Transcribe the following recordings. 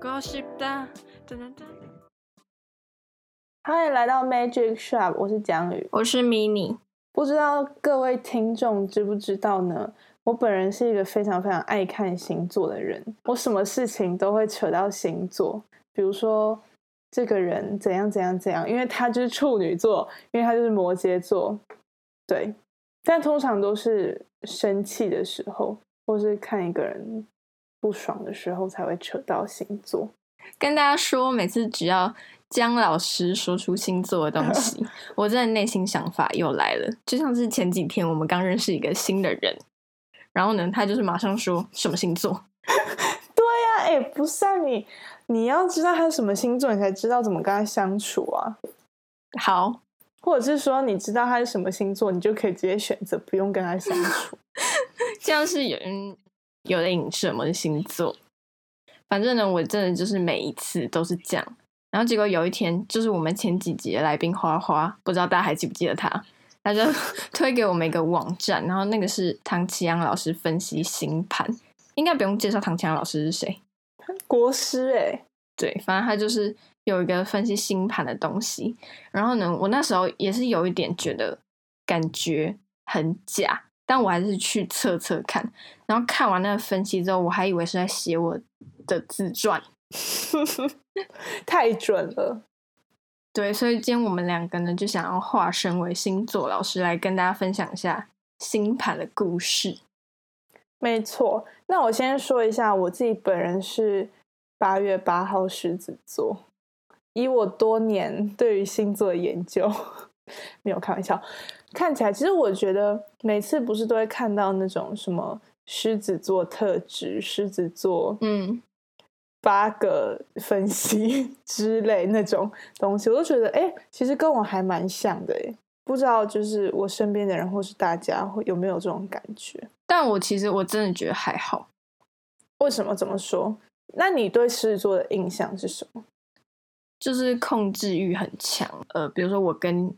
Gossip的，等等等。欢迎来到 Magic Shop， 我是蒋宇，我是 Mini。不知道各位听众知不知道呢？我本人是一个非常非常爱看星座的人，我什么事情都会扯到星座，比如说这个人怎样怎样怎样，因为他就是处女座，因为他就是摩羯座，对。但通常都是生气的时候，或是看一个人不爽的时候才会扯到星座。跟大家说，每次只要江老师说出星座的东西我真的内心想法又来了，就像是前几天我们刚认识一个新的人，然后呢他就是马上说什么星座对啊，不是啊，你要知道他什么星座你才知道怎么跟他相处啊。好，或者是说你知道他是什么星座你就可以直接选择不用跟他相处这样是有的影射我的星座。反正呢我真的就是每一次都是这样，然后结果有一天，就是我们前几集的来宾花花，不知道大家还记不记得他就推给我们一个网站，然后那个是唐奇阳老师分析星盘，应该不用介绍唐奇阳老师是谁，国师对，反正他就是有一个分析星盘的东西。然后呢我那时候也是有一点觉得感觉很假，但我还是去测测看，然后看完那个分析之后我还以为是在写我的自传太准了。对，所以今天我们两个呢就想要化身为星座老师来跟大家分享一下星盘的故事。没错，那我先说一下我自己本人是8月8号狮子座，以我多年对于星座的研究没有开玩笑，看起来其实我觉得每次不是都会看到那种什么狮子座特质，狮子座8个分析之类那种东西，我都觉得其实跟我还蛮像的不知道就是我身边的人或是大家有没有这种感觉。但我真的觉得还好。为什么？怎么说？那你对狮子座的印象是什么？就是控制欲很强，比如说我跟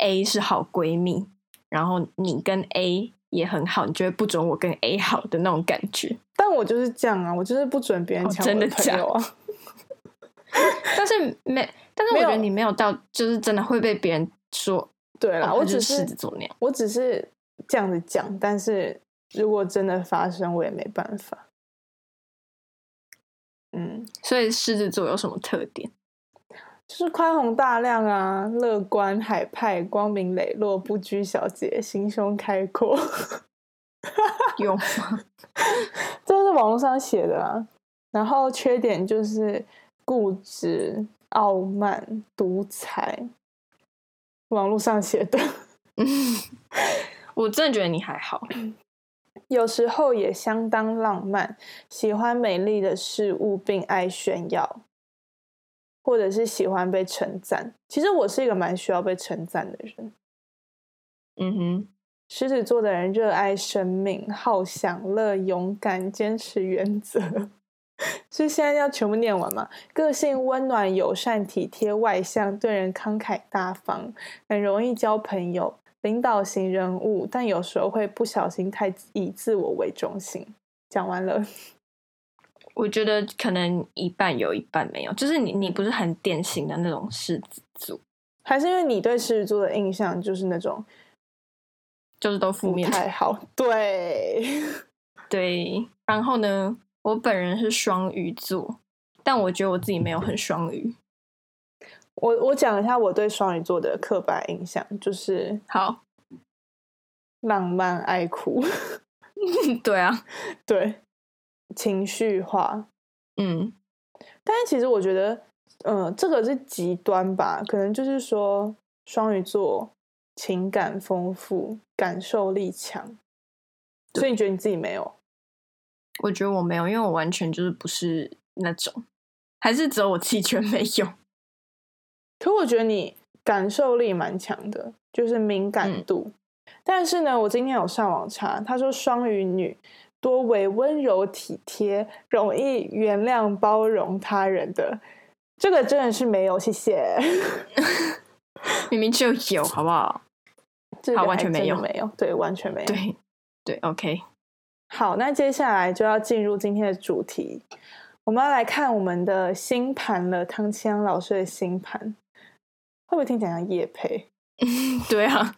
A 是好闺蜜，然后你跟 A 也很好，你就会不准我跟 A 好的那种感觉。但我就是这样啊，我就是不准别人抢我的朋友啊。但是我觉得你没有到，就是真的会被别人说。对啦，我只是狮子座那样，我只是这样子讲。但是如果真的发生，我也没办法。所以狮子座有什么特点？就是宽宏大量啊，乐观海派，光明磊落，不拘小节，心胸开阔有吗？这是网络上写的啊。然后缺点就是固执、傲慢、独裁，网络上写的我真的觉得你还好有时候也相当浪漫，喜欢美丽的事物并爱炫耀，或者是喜欢被称赞。其实我是一个蛮需要被称赞的人。狮子座的人热爱生命，好享乐，勇敢，坚持原则所以现在要全部念完嘛。个性温暖、友善、体贴、外向，对人慷慨大方，很容易交朋友，领导型人物，但有时候会不小心太以自我为中心。讲完了。我觉得可能一半有一半没有，就是你不是很典型的那种狮子座。还是因为你对狮子座的印象就是那种就是都负面，不太好。对，然后呢我本人是双鱼座，但我觉得我自己没有很双鱼。我讲一下我对双鱼座的刻板印象，就是好浪漫、爱哭对啊，对，情绪化。但是其实我觉得这个是极端吧，可能就是说双鱼座情感丰富，感受力强。所以你觉得你自己没有？我觉得我没有，因为我完全就是不是那种。还是只有我气全没有？可我觉得你感受力蛮强的，就是敏感度。但是呢我今天有上网查，他说双鱼女多为温柔体贴，容易原谅包容他人的。这个真的是没有，谢谢明明就有好不好？这个完全没有，对，完全没有。对，OK。好，那接下来就要进入今天的主题，我们要来看我们的星盘了，唐綺陽老师的星盘，会不会听起来像业配？对啊，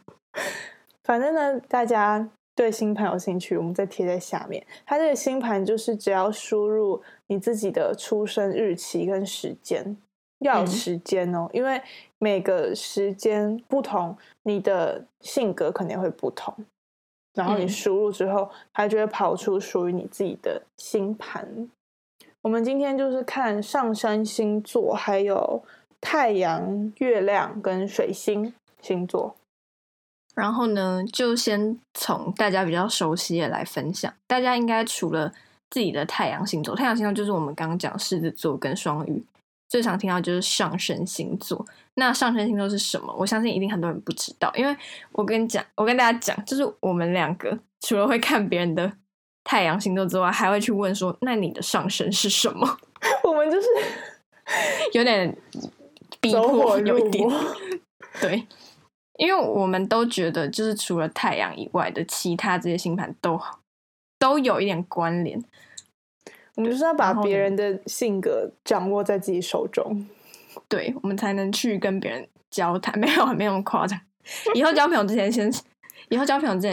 反正呢，大家对星盘有兴趣，我们再贴在下面。它这个星盘就是只要输入你自己的出生日期跟时间，要有时间哦，因为每个时间不同，你的性格肯定会不同。然后你输入之后，它就会跑出属于你自己的星盘。我们今天就是看上升星座，还有太阳、月亮跟水星星座。然后呢，就先从大家比较熟悉的来分享。大家应该除了自己的太阳星座，太阳星座就是我们刚刚讲狮子座跟双鱼，最常听到就是上升星座。那上升星座是什么？我相信一定很多人不知道，因为我跟大家讲，就是我们两个除了会看别人的太阳星座之外，还会去问说，那你的上升是什么？我们就是有点逼迫，有一点对，因为我们都觉得，就是除了太阳以外的其他这些星盘都有一点关联。我们就是要把别人的性格掌握在自己手中，对，我们才能去跟别人交谈。没有那么夸张。以后交朋友之前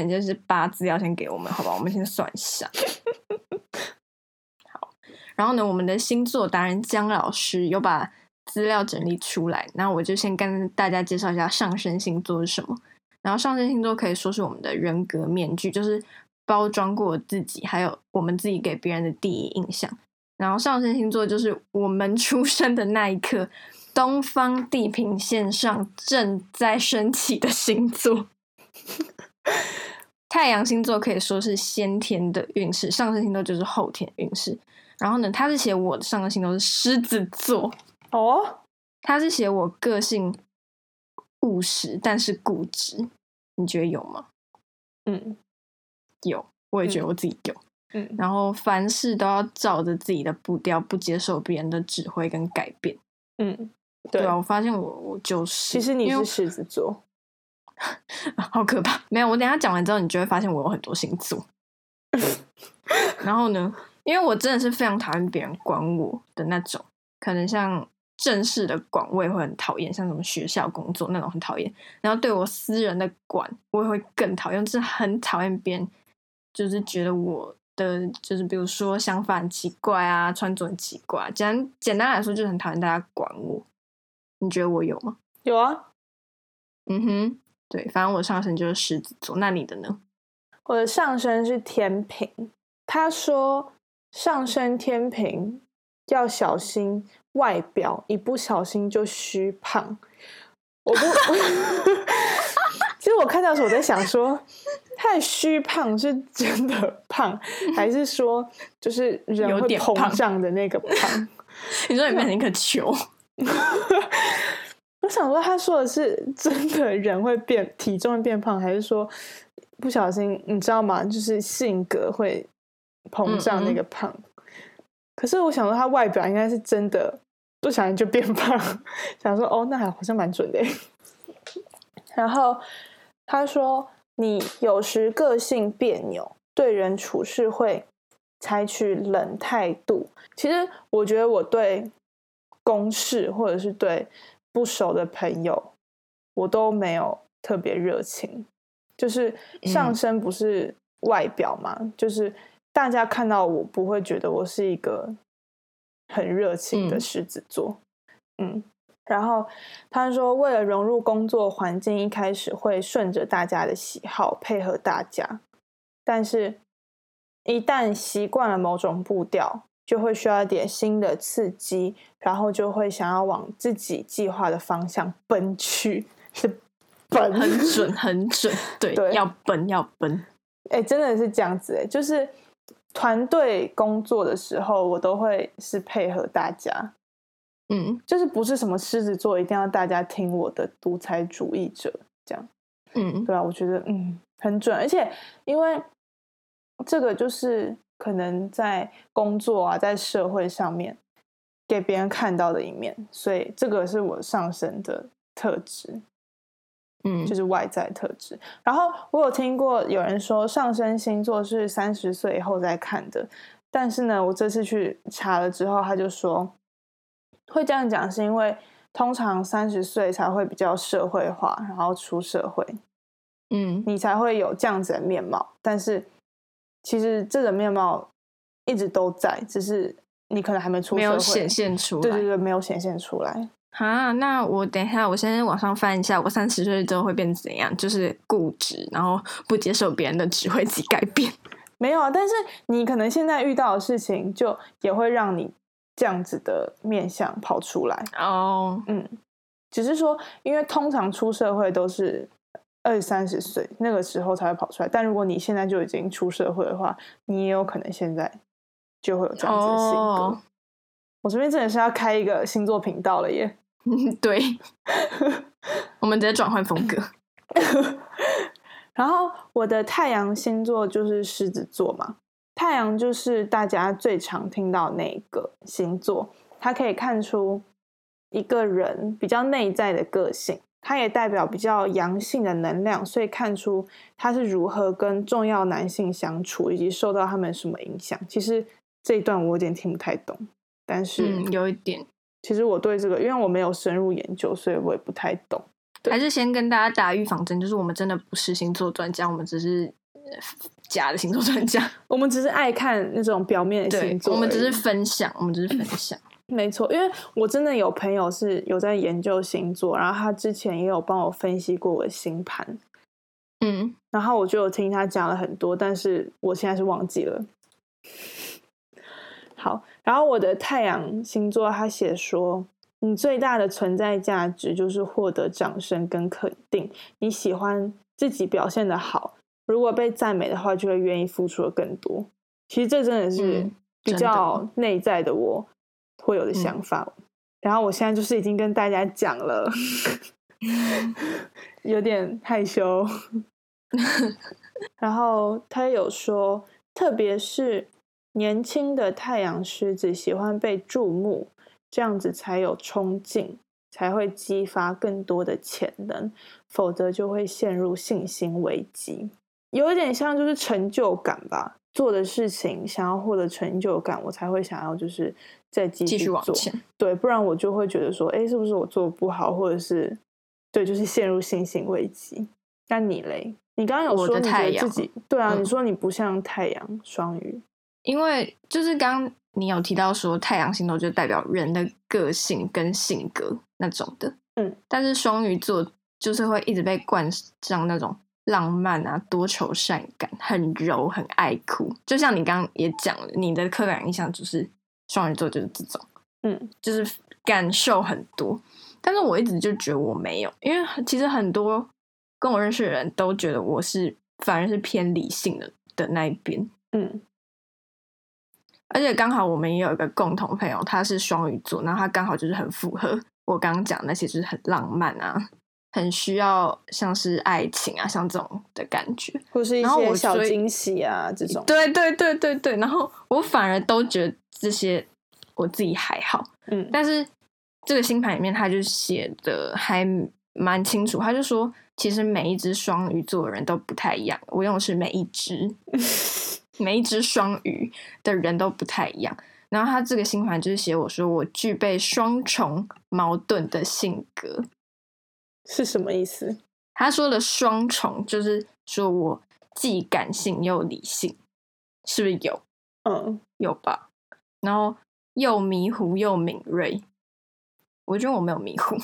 就是八字要先给我们，好吧？我们先算一下。好，然后呢，我们的星座达人姜老师有把资料整理出来，那我就先跟大家介绍一下上升星座是什么。然后上升星座可以说是我们的人格面具，就是包装过自己，还有我们自己给别人的第一印象。然后上升星座就是我们出生的那一刻，东方地平线上正在升起的星座。太阳星座可以说是先天的运势，上升星座就是后天运势。然后呢，他是写我的上升星座是狮子座哦，他是写我个性务实但是固执，你觉得有吗？有，我也觉得我自己有。然后凡事都要照着自己的步调，不接受别人的指挥跟改变。对啊，我发现我就是，其实你是狮子座，好可怕！没有，我等一下讲完之后，你就会发现我有很多星座。然后呢，因为我真的是非常讨厌别人管我的那种，可能像正式的管我也会很讨厌，像什么学校工作那种很讨厌。然后对我私人的管我也会更讨厌，就是很讨厌别人，就是觉得我的就是比如说想法很奇怪啊，穿着很奇怪啊，简单来说就是很讨厌大家管我。你觉得我有吗？有啊。对，反正我上升就是狮子座，那你的呢？我的上升是天秤。他说上升天秤要小心外表，一不小心就虚胖。其实我看到时我在想说，他的虚胖是真的胖，还是说就是人会膨胀的那个 胖？你说你变成一个球？我想说，他说的是真的人会变体重会变胖，还是说不小心你知道吗？就是性格会膨胀那个胖。可是我想说，他外表应该是真的不小心就变胖，想说哦，那好像蛮准的。然后他说，你有时个性别扭，对人处事会采取冷态度。其实我觉得我对公事或者是对不熟的朋友，我都没有特别热情。就是上升不是外表嘛，就是大家看到我不会觉得我是一个很热情的狮子座。然后他说，为了融入工作环境，一开始会顺着大家的喜好配合大家，但是一旦习惯了某种步调，就会需要一点新的刺激，然后就会想要往自己计划的方向奔去。是奔，很准很准。 对，要奔。真的是这样子。就是团队工作的时候，我都会是配合大家。就是不是什么狮子座一定要大家听我的独裁主义者这样。对啊，我觉得很准。而且因为这个就是可能在工作啊，在社会上面给别人看到的一面，所以这个是我上升的特质。就是外在特质。然后我有听过有人说上升星座是30岁以后再看的，但是呢我这次去查了之后，他就说会这样讲是因为通常30岁才会比较社会化，然后出社会，你才会有这样子的面貌。但是其实这个面貌一直都在，只是你可能还没出社会，没有显现出来。对对对，没有显现出来。啊，那我等一下，我先往上翻一下，我30岁之后会变怎样？就是固执，然后不接受别人的指挥，自己改变。没有啊，但是你可能现在遇到的事情，就也会让你这样子的面相跑出来。哦，只是说，因为通常出社会都是20-30岁那个时候才会跑出来，但如果你现在就已经出社会的话，你也有可能现在就会有这样子的性格。哦，我这边真的是要开一个星座频道了耶。对，我们直接转换风格。然后我的太阳星座就是狮子座嘛，太阳就是大家最常听到那个星座，它可以看出一个人比较内在的个性，它也代表比较阳性的能量，所以看出他是如何跟重要男性相处，以及受到他们什么影响。其实这一段我有点听不太懂，但是有一点，其实我对这个因为我没有深入研究，所以我也不太懂。还是先跟大家打预防针，就是我们真的不是星座专家，我们只是假的星座专家，我们只是爱看那种表面的星座，我们只是分享，没错。因为我真的有朋友是有在研究星座，然后他之前也有帮我分析过我的星盘，然后我就有听他讲了很多，但是我现在是忘记了。好，然后我的太阳星座他写说，你最大的存在价值就是获得掌声跟肯定，你喜欢自己表现得好，如果被赞美的话就会愿意付出的更多。其实这真的是比较内在的我会有的想法，然后我现在就是已经跟大家讲了。有点害羞。然后他有说，特别是年轻的太阳狮子喜欢被注目，这样子才有冲劲，才会激发更多的潜能，否则就会陷入信心危机。有一点像就是成就感吧，做的事情想要获得成就感，我才会想要就是再继续往前。对，不然我就会觉得说是不是我做不好，或者是对，就是陷入信心危机。那你嘞？你刚刚有说你觉得自己，对啊，你说你不像太阳双鱼，因为就是刚你有提到说太阳星座就代表人的个性跟性格那种的，但是双鱼座就是会一直被冠上那种浪漫啊，多愁善感，很柔，很爱哭。就像你刚刚也讲了，你的刻板印象就是双鱼座就是这种，就是感受很多。但是我一直就觉得我没有，因为其实很多跟我认识的人都觉得我是反而是偏理性的那一边。而且刚好我们也有一个共同朋友，他是双鱼座，然后他刚好就是很符合我刚刚讲那些，就是很浪漫啊，很需要像是爱情啊，像这种的感觉，或是一些小惊喜啊这种。对对对对对，然后我反而都觉得这些我自己还好，但是这个星盘里面他就写的还蛮清楚，他就说其实每一只双鱼座的人都不太一样，我用的是每一只，每一只双鱼的人都不太一样。然后他这个星盘就是写我说我具备双重矛盾的性格。是什么意思？他说的双重就是说我既感性又理性，是不是有？有吧。然后又迷糊又敏锐，我觉得我没有迷糊，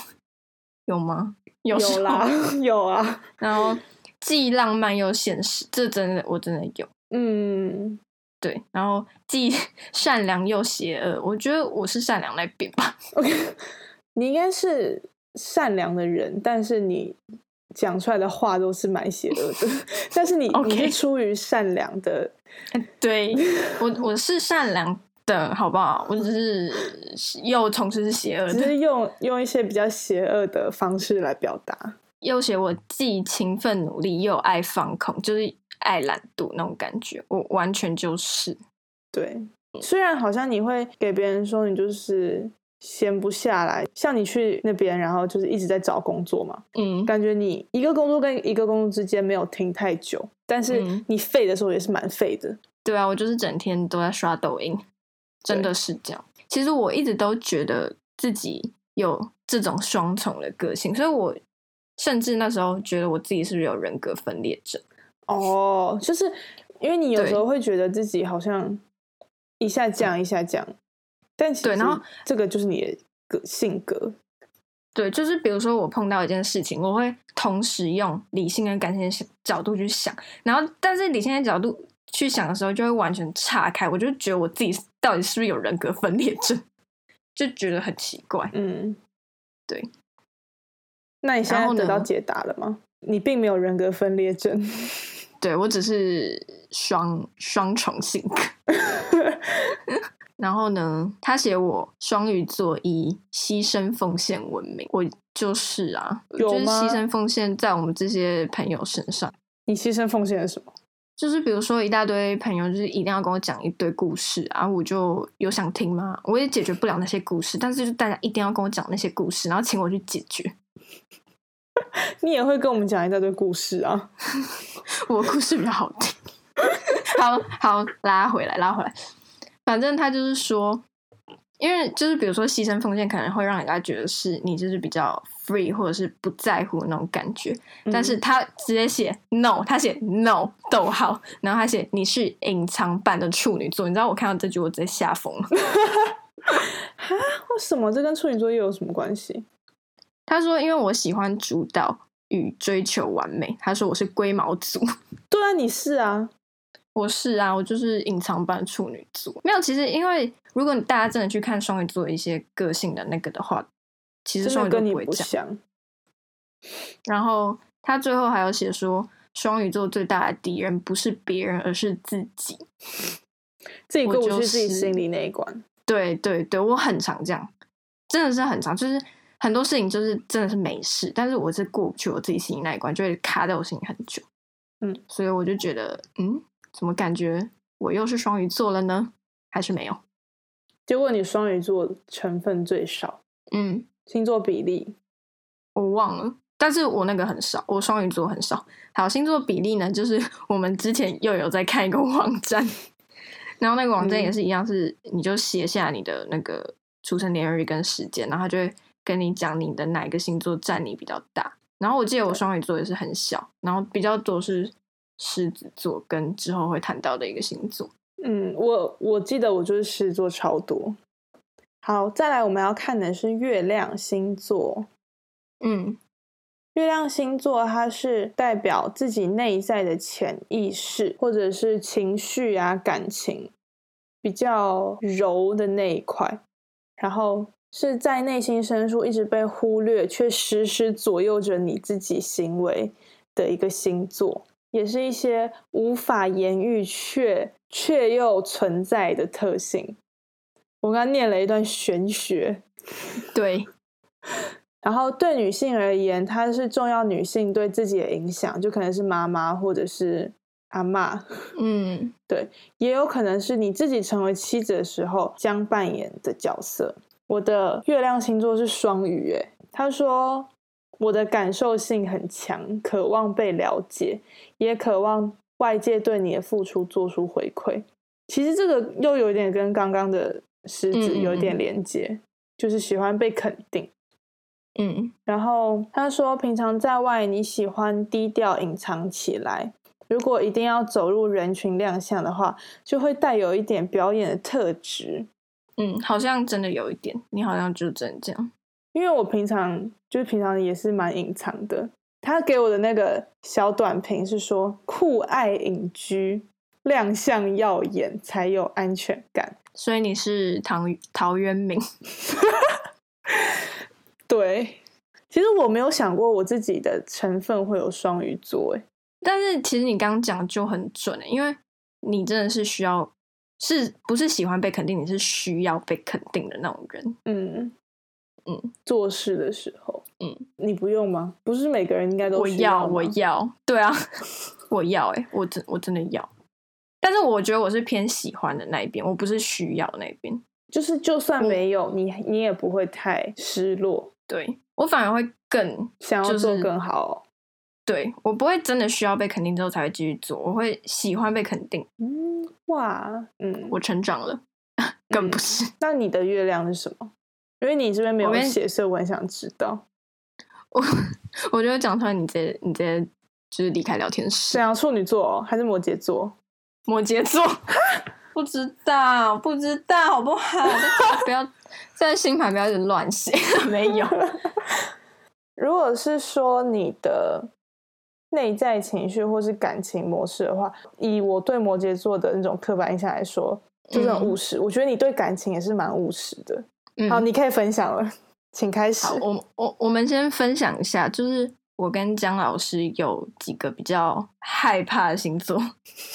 有吗？有啦，有啊。然后既浪漫又现实，这真的我真的有。对，然后既善良又邪恶，我觉得我是善良那边吧。Okay. 你应该是善良的人，但是你讲出来的话都是蛮邪恶的。但是你是出于善良的。对，我是善良的，好不好？我只是又从事是邪恶的，只是用一些比较邪恶的方式来表达。又写我既勤奋努力又爱放空，就是爱懒惰那种感觉，我完全就是。对，虽然好像你会给别人说你就是闲不下来。像你去那边然后就是一直在找工作嘛，感觉你一个工作跟一个工作之间没有停太久，但是你废的时候也是蛮废的。对啊，我就是整天都在刷抖音，真的是这样。其实我一直都觉得自己有这种双重的个性，所以我甚至那时候觉得我自己是不是有人格分裂症。哦，就是因为你有时候会觉得自己好像一下降一下降，但其实这个就是你的性格。对，就是比如说我碰到一件事情，我会同时用理性跟感性的角度去想，然后但是理性的角度去想的时候就会完全岔开，我就觉得我自己到底是不是有人格分裂症，就觉得很奇怪。对。那你现在得到解答了吗？你并没有人格分裂症。对，我只是双重性格。然后呢，他写我双鱼座以牺牲奉献闻名，我就是啊，就是牺牲奉献在我们这些朋友身上。你牺牲奉献了什么？就是比如说一大堆朋友就是一定要跟我讲一堆故事啊，我就有想听吗？我也解决不了那些故事，但是就大家一定要跟我讲那些故事，然后请我去解决。你也会跟我们讲一大堆故事啊。我故事比较好听。好，拉回来。反正他就是说，因为就是比如说牺牲奉献可能会让人家觉得是你就是比较 free 或者是不在乎那种感觉，但是他直接写 no， 他写 no 逗号，然后他写你是隐藏版的处女座。你知道我看到这句我直接吓疯了。哈，为什么？这跟处女座又有什么关系？他说因为我喜欢主导与追求完美，他说我是龟毛族。对啊，你是啊。我是啊，我就是隐藏版处女座。没有，其实因为如果大家真的去看双鱼座一些个性的那个的话，其实双鱼座不会讲。然后他最后还有写说，双鱼座最大的敌人不是别人，而是自己。自己过不去自己心里那一关。对对对，我很常这样，真的是很常，就是很多事情就是真的是没事，但是我是过不去我自己心里那一关，就会卡在我心里很久。所以我就觉得怎么感觉我又是双鱼座了呢？还是没有？结果你双鱼座成分最少。星座比例我忘了，但是我那个很少，我双鱼座很少。好，星座比例呢，就是我们之前又有在看一个网站，然后那个网站也是一样，是你就写下你的那个出生年月日跟时间，然后他就会跟你讲你的哪一个星座占你比较大。然后我记得我双鱼座也是很小，然后比较多是狮子座跟之后会谈到的一个星座。我记得我就是狮子座超多。好，再来我们要看的是月亮星座。月亮星座它是代表自己内在的潜意识或者是情绪啊感情比较柔的那一块，然后是在内心深处一直被忽略却时时左右着你自己行为的一个星座，也是一些无法言喻却又存在的特性。我刚念了一段玄学。对。然后对女性而言，它是重要女性对自己的影响，就可能是妈妈或者是阿嬷。对，也有可能是你自己成为妻子的时候将扮演的角色。我的月亮星座是双鱼耶。他说我的感受性很强，渴望被了解，也渴望外界对你的付出做出回馈。其实这个又有点跟刚刚的狮子有点连接，就是喜欢被肯定。然后他说平常在外你喜欢低调隐藏起来，如果一定要走入人群亮相的话，就会带有一点表演的特质。好像真的有一点，你好像就真的这样。因为我平常也是蛮隐藏的。他给我的那个小短评是说，酷爱隐居，亮相耀眼才有安全感。所以你是陶渊明。对，其实我没有想过我自己的成分会有双鱼座耶，但是其实你刚刚讲就很准耶，因为你真的是需要，是不是喜欢被肯定，你是需要被肯定的那种人。做事的时候，你不用吗？不是每个人应该都需要吗？我要，对啊，我要我真的要。但是我觉得我是偏喜欢的那一边，我不是需要那一边。就是就算没有你也不会太失落。对，我反而会更想要做更好哦。对，我不会真的需要被肯定之后才会继续做，我会喜欢被肯定。嗯，哇，嗯，我成长了，更不是。那你的月亮是什么？因为你这边没有写，所以我很想知道。我觉得讲出来，你直接就是离开聊天室。对啊，处女座、哦、还是摩羯座？摩羯座。不知道好不好？不要在星盘不要一直乱写，没有。如果是说你的内在情绪或是感情模式的话，以我对摩羯座的那种刻板印象来说，就是很务实。我觉得你对感情也是蛮务实的。好，你可以分享了，请开始。我们先分享一下，就是我跟江老师有几个比较害怕的星座，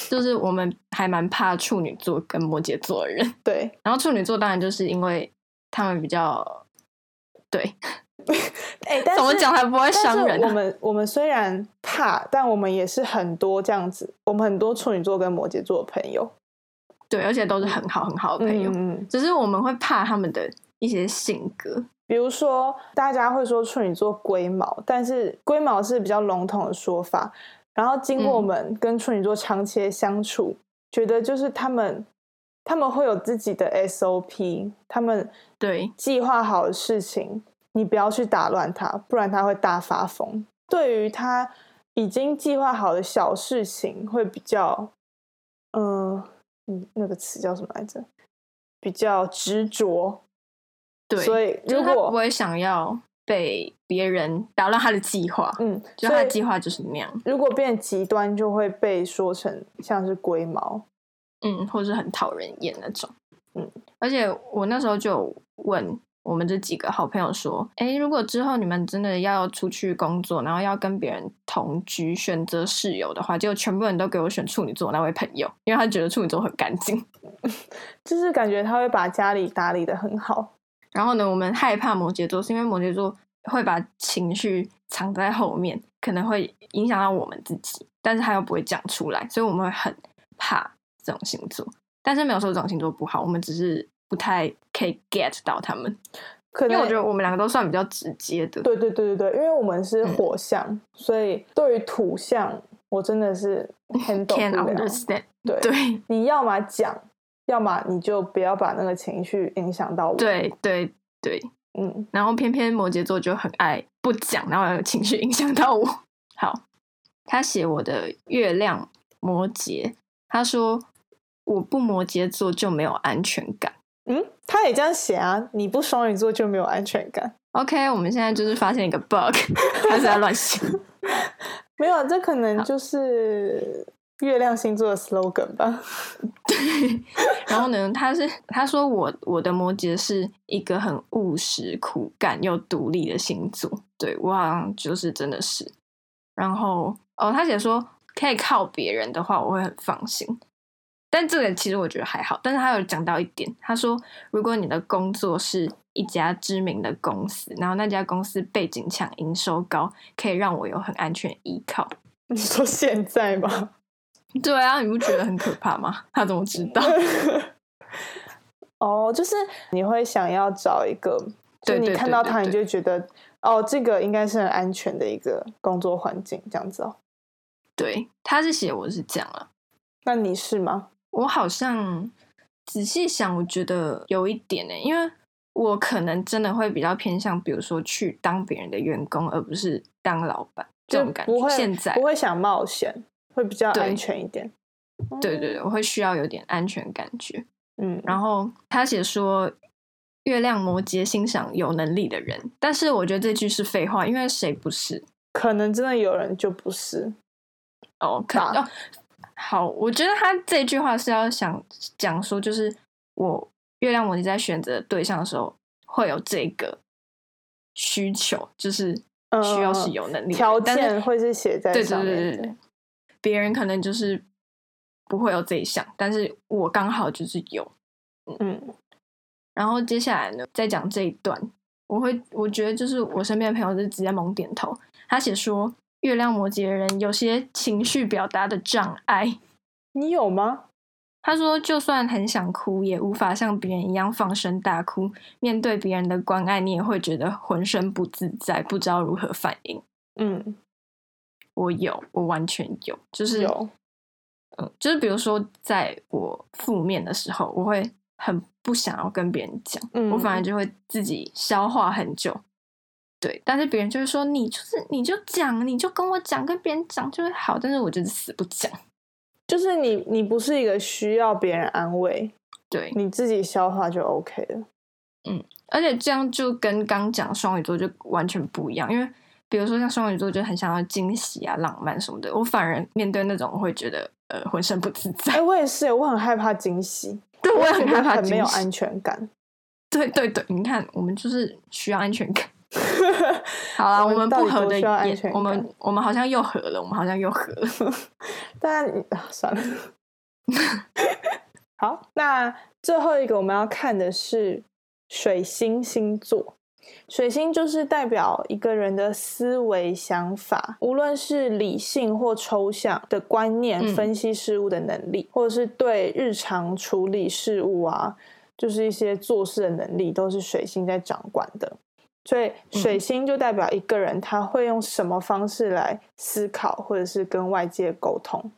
就是我们还蛮怕处女座跟摩羯座的人。对，然后处女座当然就是因为他们比较对。欸、但是怎么讲才不会伤人、啊、我们虽然怕，但我们也是很多这样子，我们很多处女座跟摩羯座的朋友。对，而且都是很好很好的朋友、只是我们会怕他们的一些性格。比如说大家会说处女座龟毛，但是龟毛是比较笼统的说法，然后经过我们跟处女座长期的相处、觉得就是他们会有自己的 SOP， 他们对计划好的事情你不要去打乱他，不然他会大发疯。对于他已经计划好的小事情会比较那个词叫什么来着，比较执着。对，所以如果、就是、他不会想要被别人打乱他的计划，就他的计划就是那样。如果变极端就会被说成像是龟毛，或是很讨人厌那种。而且我那时候就问我们这几个好朋友说，如果之后你们真的要出去工作，然后要跟别人同居选择室友的话，结果全部人都给我选处女座那位朋友，因为他觉得处女座很干净，就是感觉他会把家里打理得很好。然后呢，我们害怕摩羯座是因为摩羯座会把情绪藏在后面，可能会影响到我们自己，但是他又不会讲出来，所以我们会很怕这种星座。但是没有说这种星座不好，我们只是不太可以 get 到他们，因为我觉得我们两个都算比较直接的。对对对对对，因为我们是火象、所以对于土象我真的是很懂不了。 Can't understand。 对，你要嘛讲，要嘛你就不要把那个情绪影响到我。对对对，然后偏偏摩羯座就很爱不讲，然后有情绪影响到我。好，他写我的月亮摩羯，他说我不摩羯座就没有安全感。他也这样写啊，你不双鱼座就没有安全感。 OK， 我们现在就是发现一个 bug， 他是在乱写。没有，这可能就是月亮星座的 slogan 吧。对，然后呢，他说我的摩羯是一个很务实苦干又独立的星座。对，我好像就是真的是。然后他写说可以靠别人的话我会很放心，但这个其实我觉得还好。但是他有讲到一点，他说如果你的工作是一家知名的公司，然后那家公司背景强营收高，可以让我有很安全依靠。你说现在吗？对啊，你不觉得很可怕吗？他怎么知道？就是你会想要找一个，对，你看到他你就觉得这个应该是很安全的一个工作环境这样子。对，他是写我是这样啊。那你是吗？我好像仔细想，我觉得有一点耶，因为我可能真的会比较偏向，比如说去当别人的员工，而不是当老板这种感觉。现在不会想冒险，会比较安全一点。对对对，我会需要有点安全感觉。然后他写说月亮摩羯欣赏有能力的人，但是我觉得这句是废话，因为谁不是？可能真的有人就不是。可能好，我觉得他这句话是要想讲说，就是我月亮摩羯在选择对象的时候会有这个需求，就是需要是有能力的条件会是写在上面。对对对对，别人可能就是不会有这一项，但是我刚好就是有。然后接下来呢，再讲这一段，我觉得就是我身边的朋友就直接猛点头。他写说月亮摩羯人有些情绪表达的障碍。你有吗？他说就算很想哭也无法像别人一样放声大哭，面对别人的关爱你也会觉得浑身不自在，不知道如何反应。嗯，我完全有，就是有，就是比如说在我负面的时候我会很不想要跟别人讲，我反而就会自己消化很久。对，但是别人就会说你就讲，你就跟我讲，跟别人讲就会好，但是我就是死不讲。就是你不是一个需要别人安慰，对，你自己消化就 OK 了。嗯，而且这样就跟刚讲双鱼座就完全不一样，因为比如说像双鱼座就很想要惊喜啊、浪漫什么的，我反而面对那种会觉得浑身不自在。我也是，我很害怕惊喜。对，我也很害怕惊喜，很没有安全感。对对对，你看我们就是需要安全感。好啦，我们不合的也，我们好像又合了，但算了。好，那最后一个我们要看的是水星星座。水星就是代表一个人的思维想法，无论是理性或抽象的观念，分析事物的能力，或者是对日常处理事物啊，就是一些做事的能力，都是水星在掌管的。所以水星就代表一个人他会用什么方式来思考或者是跟外界沟通。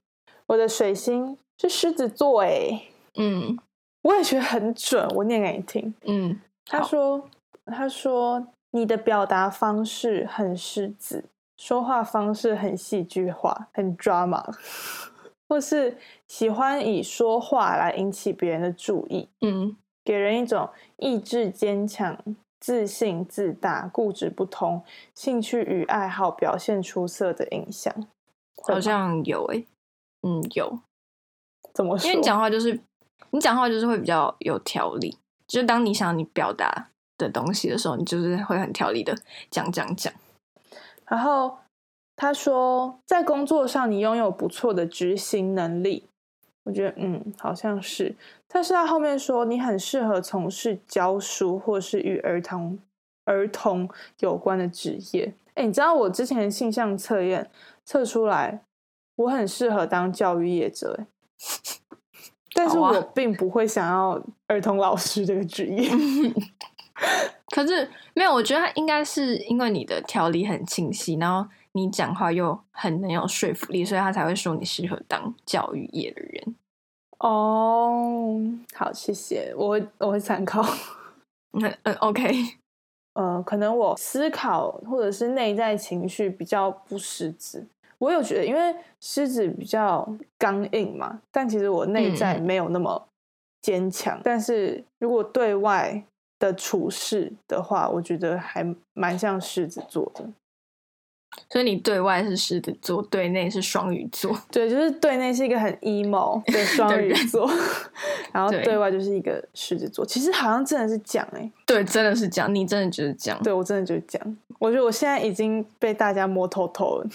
我的水星是狮子座耶。我也觉得很准，我念给你听。他说你的表达方式很狮子，说话方式很戏剧化，很 drama， 或是喜欢以说话来引起别人的注意，给人一种意志坚强、自信、自大、固执不同、兴趣与爱好表现出色的影响。好像有耶。有。怎么说？因为你讲话就是会比较有条理，就是当你想你表达的东西的时候，你就是会很条理的讲。然后他说在工作上你拥有不错的执行能力。我觉得好像是，但是他后面说你很适合从事教书或是与儿童有关的职业。你知道我之前的性向测验测出来我很适合当教育业者耶，但是我并不会想要儿童老师这个职业。可是没有，我觉得他应该是因为你的条理很清晰，然后你讲话又很能有说服力，所以他才会说你适合当教育业的人。好，谢谢，我会参考。OK， 可能我思考或者是内在情绪比较不狮子。我有觉得因为狮子比较刚硬嘛，但其实我内在没有那么坚强，但是如果对外的处事的话，我觉得还蛮像狮子座的。所以你对外是狮子座，对内是双鱼座。对，就是对内是一个很 emo 的双鱼座然后对外就是一个狮子座。其实好像真的是这样耶。对，真的是这样，你真的就是这样。对，我真的就是这样。我觉得我现在已经被大家摸透透了，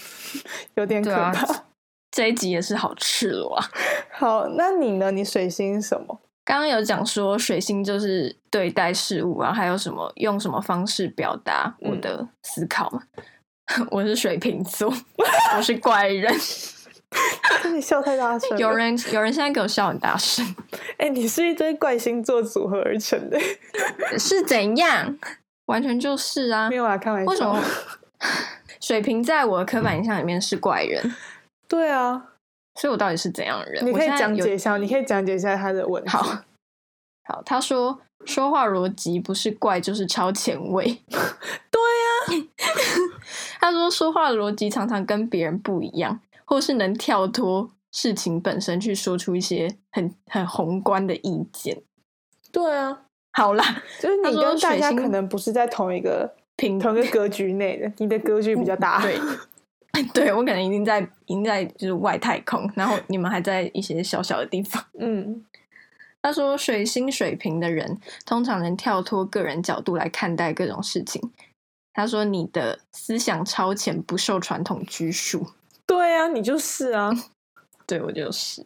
有点可怕。这一集也是好赤裸啊。好，那你呢？你水星是什么？刚刚有讲说水星就是对待事物啊，还有什么用什么方式表达我的思考嘛。我是水瓶座，我是怪人。你笑太大声了。有人现在给我笑很大声。你是一堆怪星座组合而成的。是怎样？完全就是啊。没有啊，开玩笑。为什么水瓶在我的刻板印象里面是怪人？对啊，所以我到底是怎样的人？你可以讲解一下他的文字。好，他说说话逻辑不是怪就是超前卫。对啊。他说说话的逻辑常常跟别人不一样，或是能跳脱事情本身去说出一些很宏观的意见。对啊。好啦，就是你跟大家可能不是在同一个格局内的，你的格局比较大。对，我可能已经在就是外太空，然后你们还在一些小小的地方。他说水星水瓶的人通常能跳脱个人角度来看待各种事情。他说你的思想超前，不受传统拘束。对啊，你就是啊。对，我就是。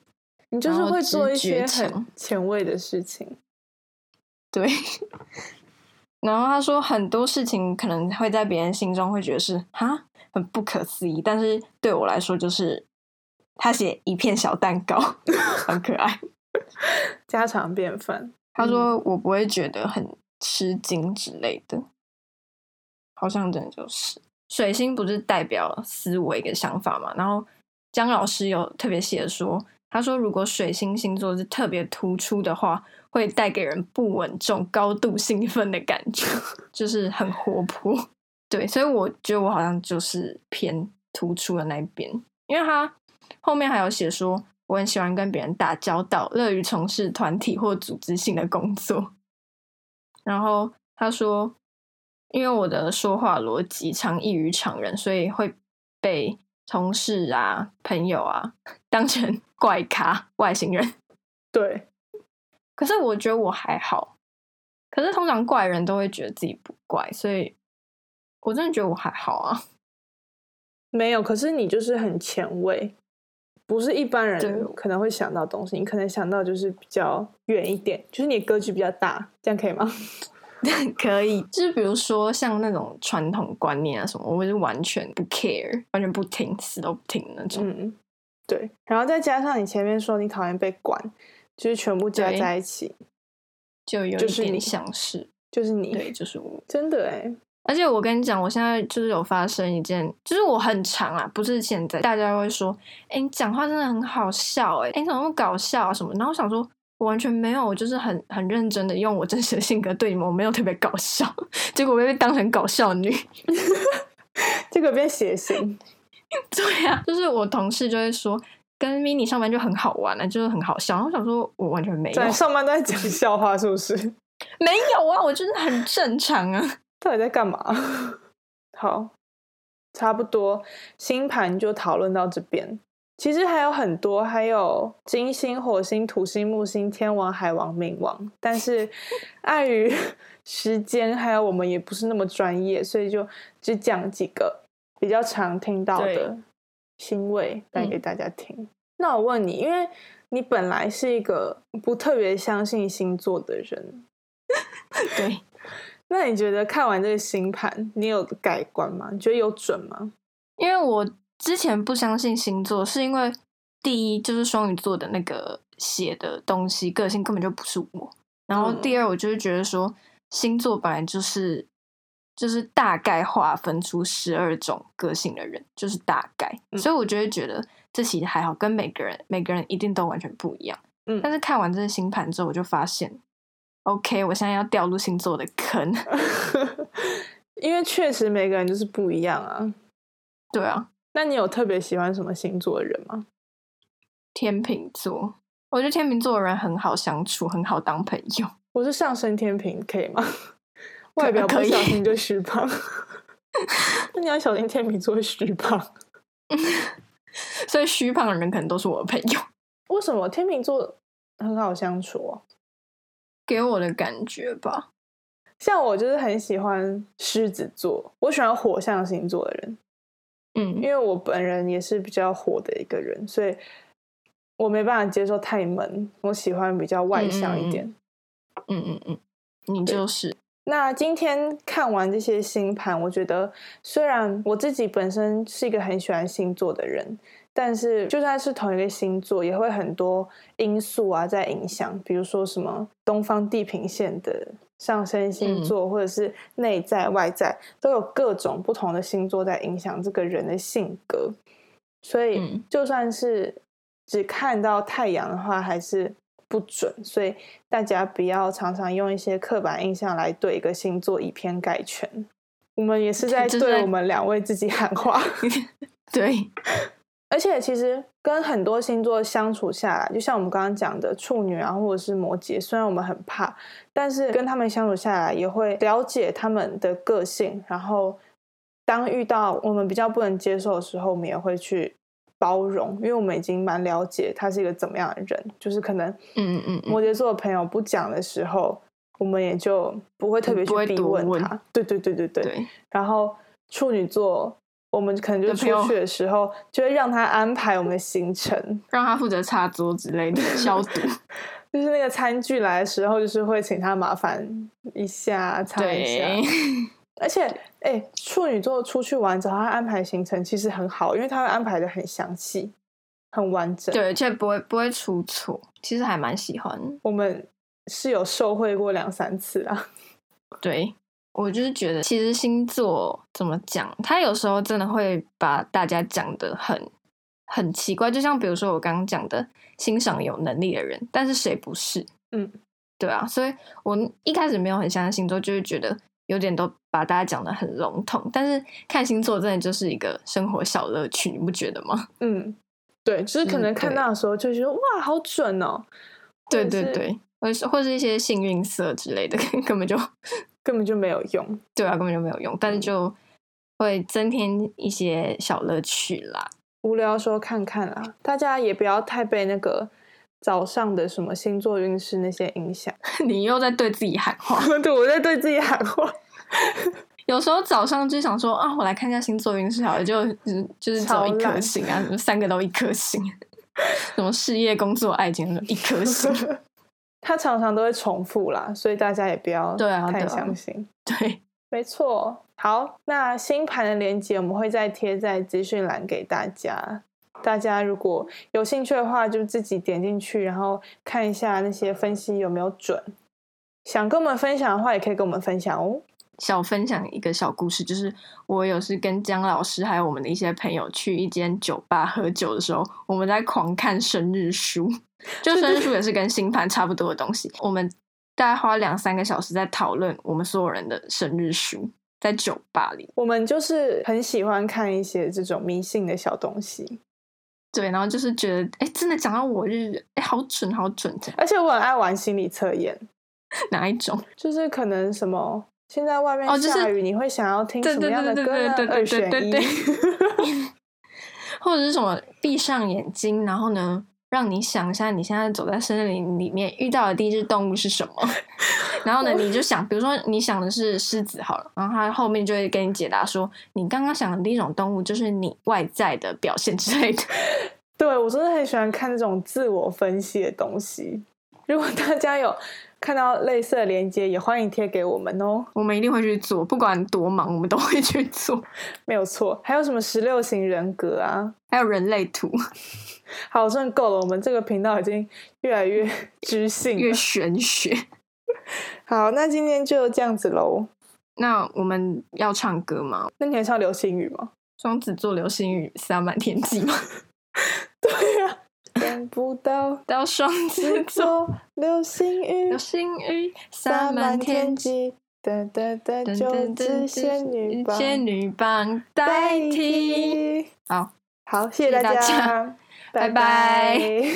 你就是会做一些很前卫的事情。对。然后他说很多事情可能会在别人心中会觉得是哈很不可思议，但是对我来说就是他写一片小蛋糕，很可爱。家常便饭。他说我不会觉得很吃惊之类的，好像真的就是水星不是代表思维跟想法嘛？然后江老师有特别写说，他说如果水星星座是特别突出的话，会带给人不稳重、高度兴奋的感觉，就是很活泼。对，所以我觉得我好像就是偏突出的那一边，因为他后面还有写说我很喜欢跟别人打交道，乐于从事团体或组织性的工作。然后他说因为我的说话逻辑常异于常人，所以会被同事啊朋友啊当成怪咖外星人。对，可是我觉得我还好，可是通常怪人都会觉得自己不怪，所以我真的觉得我还好啊。没有，可是你就是很前卫，不是一般人可能会想到东西，你可能想到就是比较远一点，就是你的格局比较大，这样可以吗？可以，就是比如说像那种传统观念啊什么，我是完全不 care， 完全不听，死都不听那种。嗯，对。然后再加上你前面说你讨厌被管，就是全部加在一起，就有一点像是，就是你，对，就是我，真的哎。而且我跟你讲，我现在就是有发生一件，就是我很常啊，不是现在大家会说你讲话真的很好笑你怎么那么搞笑啊什么，然后我想说我完全没有，我就是很认真的用我真实的性格对你们，我没有特别搞笑，结果我被当成搞笑女。这个被血腥。对啊，就是我同事就会说跟 mini 上班就很好玩啊，就是很好笑，然后我想说我完全没有，在上班都在讲笑话是不是？没有啊，我就是很正常啊。到底在干嘛？好，差不多星盘就讨论到这边。其实还有很多，还有金星、火星、土星、木星、天王、海王、冥王，但是碍于时间还有我们也不是那么专业，所以就只讲几个比较常听到的星位带给大家听。那我问你，因为你本来是一个不特别相信星座的人，对，那你觉得看完这个星盘你有改观吗？你觉得有准吗？因为我之前不相信星座是因为第一就是双鱼座的那个写的东西个性根本就不是我，然后第二我就是觉得说星座本来就是大概划分出12种个性的人，就是大概，所以我就会觉得这其实还好，跟每个人一定都完全不一样。但是看完这个星盘之后我就发现OK， 我现在要掉入星座的坑。因为确实每个人就是不一样啊。对啊，那你有特别喜欢什么星座的人吗？天秤座，我觉得天秤座的人很好相处，很好当朋友。我是上升天秤，可以吗？外表不小心就虚胖。那你要小心天秤座虚胖。所以虚胖的人可能都是我的朋友。为什么天秤座很好相处啊？给我的感觉吧，像我就是很喜欢狮子座，我喜欢火象星座的人，因为我本人也是比较火的一个人，所以我没办法接受太闷，我喜欢比较外向一点。你就是。那今天看完这些星盘，我觉得虽然我自己本身是一个很喜欢星座的人，但是就算是同一个星座也会很多因素啊在影响，比如说什么东方地平线的上升星座，或者是内在外在都有各种不同的星座在影响这个人的性格，所以就算是只看到太阳的话还是不准，所以大家不要常常用一些刻板印象来对一个星座以偏概全，我们也是在对我们两位自己喊话。对，而且其实跟很多星座相处下来，就像我们刚刚讲的处女啊或者是摩羯，虽然我们很怕，但是跟他们相处下来也会了解他们的个性，然后当遇到我们比较不能接受的时候我们也会去包容，因为我们已经蛮了解他是一个怎么样的人，就是可能摩羯座的朋友不讲的时候我们也就不会特别去逼问他。对，然后处女座我们可能就出去的时候就会让他安排我们的行程，让他负责擦桌之类的消毒。就是那个餐具来的时候就是会请他麻烦一下擦一下。而且处女座出去玩找他安排行程其实很好，因为他会安排的很详细，很完整，对，而且不会出错，其实还蛮喜欢。我们是有受惠过2-3次啦。对，我就是觉得其实星座怎么讲，它有时候真的会把大家讲得很奇怪，就像比如说我刚刚讲的欣赏有能力的人，但是谁不是？嗯，对啊，所以我一开始没有很相信星座，就是觉得有点都把大家讲得很笼统，但是看星座真的就是一个生活小乐趣，你不觉得吗？嗯，对，就是可能看到的时候就觉得、哇好准哦，对对对，或是一些幸运色之类的，根本就没有用，对啊，根本就没有用，但是就会增添一些小乐趣啦。无聊的时候看看啦，大家也不要太被那个早上的什么星座运势那些影响。你又在对自己喊话。对，我在对自己喊话。有时候早上就想说啊，我来看一下星座运势好了，就是只有一颗星啊，什么3个都一颗星，什么事业、工作、爱情都一颗星。它常常都会重复啦，所以大家也不要太相信。对,、啊 对, 啊、对，没错。好，那星盘的连结我们会再贴在资讯栏给大家。大家如果有兴趣的话，就自己点进去，然后看一下那些分析有没有准。想跟我们分享的话，也可以跟我们分享哦。小分享一个小故事，就是我有时跟姜老师还有我们的一些朋友去一间酒吧喝酒的时候，我们在狂看生日书，就生日书也是跟星盘差不多的东西。我们大概花2-3个小时在讨论我们所有人的生日书。在酒吧里，我们就是很喜欢看一些这种迷信的小东西。对，然后就是觉得哎，真的讲到我日，哎，好准好准。而且我很爱玩心理测验。哪一种？就是可能什么现在外面下雨、就是、你会想要听什么样的歌呢？2选1。或者是什么闭上眼睛，然后呢让你想一下你现在走在森林里面遇到的第一只动物是什么。然后呢你就想，比如说你想的是狮子好了，然后他后面就会给你解答说你刚刚想的第一种动物就是你外在的表现之类的。对，我真的很喜欢看这种自我分析的东西。如果大家有看到类似的连接，也欢迎贴给我们哦，我们一定会去做，不管多忙我们都会去做。没有错。还有什么16型人格啊，还有人类图。好，真的够了，我们这个频道已经越来越知性了，越玄学。好，那今天就这样子咯。那我们要唱歌吗？那你还唱流星雨吗？双子座流星雨洒满天际吗？对啊，等不到双子座流星雨，流星雨洒满天际，哒哒哒，就只仙女棒代替。好，谢谢大家，拜拜。